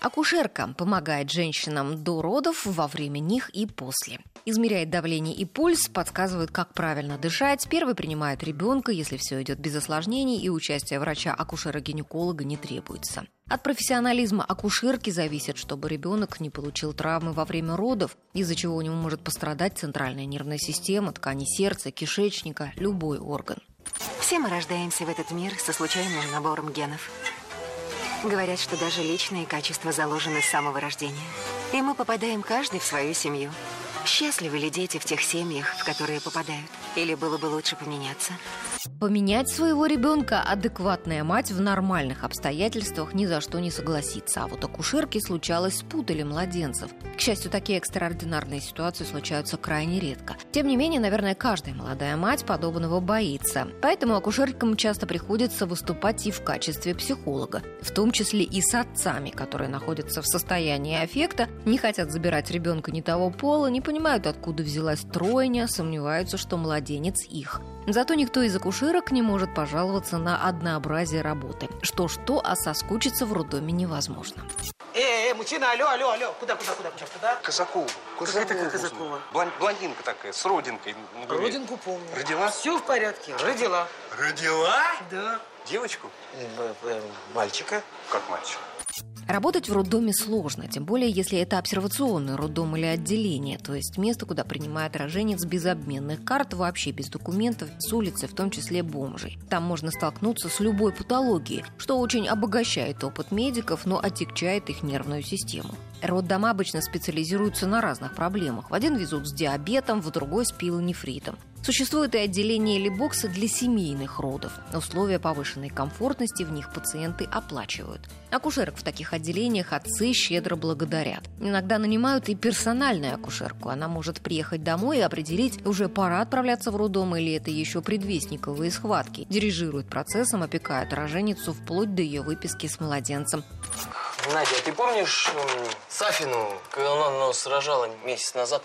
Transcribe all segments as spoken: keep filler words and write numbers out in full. Акушерка помогает женщинам до родов, во время них и после. Измеряет давление и пульс, подсказывает, как правильно дышать. Первой принимает ребенка, если все идет без осложнений, и участие врача-акушера-гинеколога не требуется. От профессионализма акушерки зависит, чтобы ребенок не получил травмы во время родов, из-за чего у него может пострадать центральная нервная система, ткани сердца, кишечника, любой орган. Все мы рождаемся в этот мир со случайным набором генов. Говорят, что даже личные качества заложены с самого рождения. И мы попадаем каждый в свою семью. Счастливы ли дети в тех семьях, в которые попадают? Или было бы лучше поменяться? Поменять своего ребенка адекватная мать в нормальных обстоятельствах ни за что не согласится. А вот акушерки случалось с путалем младенцев. К счастью, такие экстраординарные ситуации случаются крайне редко. Тем не менее, наверное, каждая молодая мать подобного боится. Поэтому акушеркам часто приходится выступать и в качестве психолога. В том числе и с отцами, которые находятся в состоянии аффекта, не хотят забирать ребенка ни того пола, не понимают, откуда взялась тройня, сомневаются, что младенец их. Зато никто из акушерок не может пожаловаться на однообразие работы. Что-что, а соскучиться в роддоме невозможно. Эй, э, мужчина, алло, алло, алло. Куда, куда, куда? Куда? Казакова. Казакова. Какая такая Казакова? Блон, блондинка такая, с родинкой. Родинку помню. Родила? Все в порядке. Родила. Родила? Да. Девочку? Мальчика. Как мальчик? Работать в роддоме сложно, тем более, если это обсервационный роддом или отделение, то есть место, куда принимают роженец без обменных карт, вообще без документов, с улицы, в том числе бомжей. Там можно столкнуться с любой патологией, что очень обогащает опыт медиков, но отягчает их нервную систему. Роддома обычно специализируются на разных проблемах. В один везут с диабетом, в другой с пилонефритом. Существует и отделение или боксы для семейных родов. Условия повышенной комфортности в них пациенты оплачивают. Акушерок в таких отделениях отцы щедро благодарят. Иногда нанимают и персональную акушерку. Она может приехать домой и определить, уже пора отправляться в роддом или это еще предвестниковые схватки. Дирижирует процессом, опекает роженицу вплоть до ее выписки с младенцем. Надя, ты помнишь Сафину, когда она нас рожала месяц назад?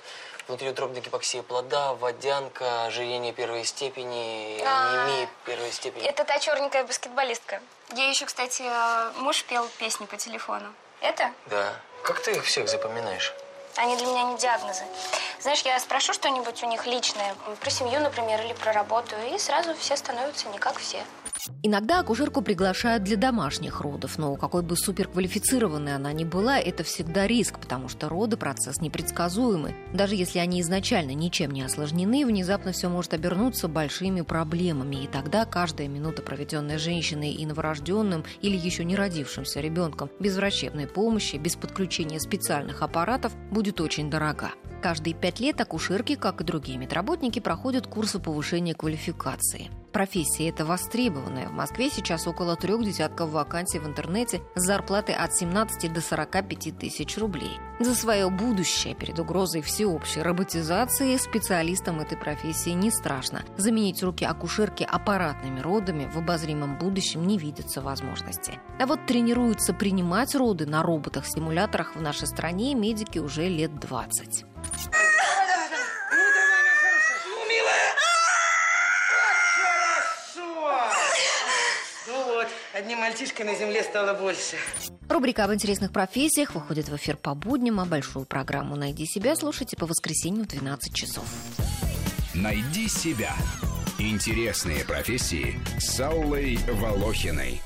Внутриутробная гипоксия плода, водянка, ожирение первой степени, анемия первой степени. Это та черненькая баскетболистка. Ей еще, кстати, муж пел песни по телефону. Это? Да. Как ты их всех запоминаешь? Они для меня не диагнозы. Знаешь, я спрошу что-нибудь у них личное, про семью, например, или про работу, и сразу все становятся не как все. Иногда акушерку приглашают для домашних родов, но какой бы суперквалифицированной она ни была, это всегда риск, потому что роды – процесс непредсказуемый. Даже если они изначально ничем не осложнены, внезапно все может обернуться большими проблемами, и тогда каждая минута, проведенная женщиной и новорожденным или еще не родившимся ребенком, без врачебной помощи, без подключения специальных аппаратов, будет очень дорога. Каждые пять лет акушерки, как и другие медработники, проходят курсы повышения квалификации. Профессия эта востребованная. В Москве сейчас около трех десятков вакансий в интернете с зарплатой от семнадцати до сорока пяти тысяч рублей. За свое будущее перед угрозой всеобщей роботизации специалистам этой профессии не страшно. Заменить руки акушерки аппаратными родами в обозримом будущем не видится возможности. А вот тренируются принимать роды на роботах-симуляторах в нашей стране медики уже лет двадцать. Одним мальчишкой на земле стало больше. Рубрика об интересных профессиях выходит в эфир по будням, а большую программу «Найди себя» слушайте по воскресеньям в двенадцать часов. «Найди себя». Интересные профессии с Аллой Волохиной.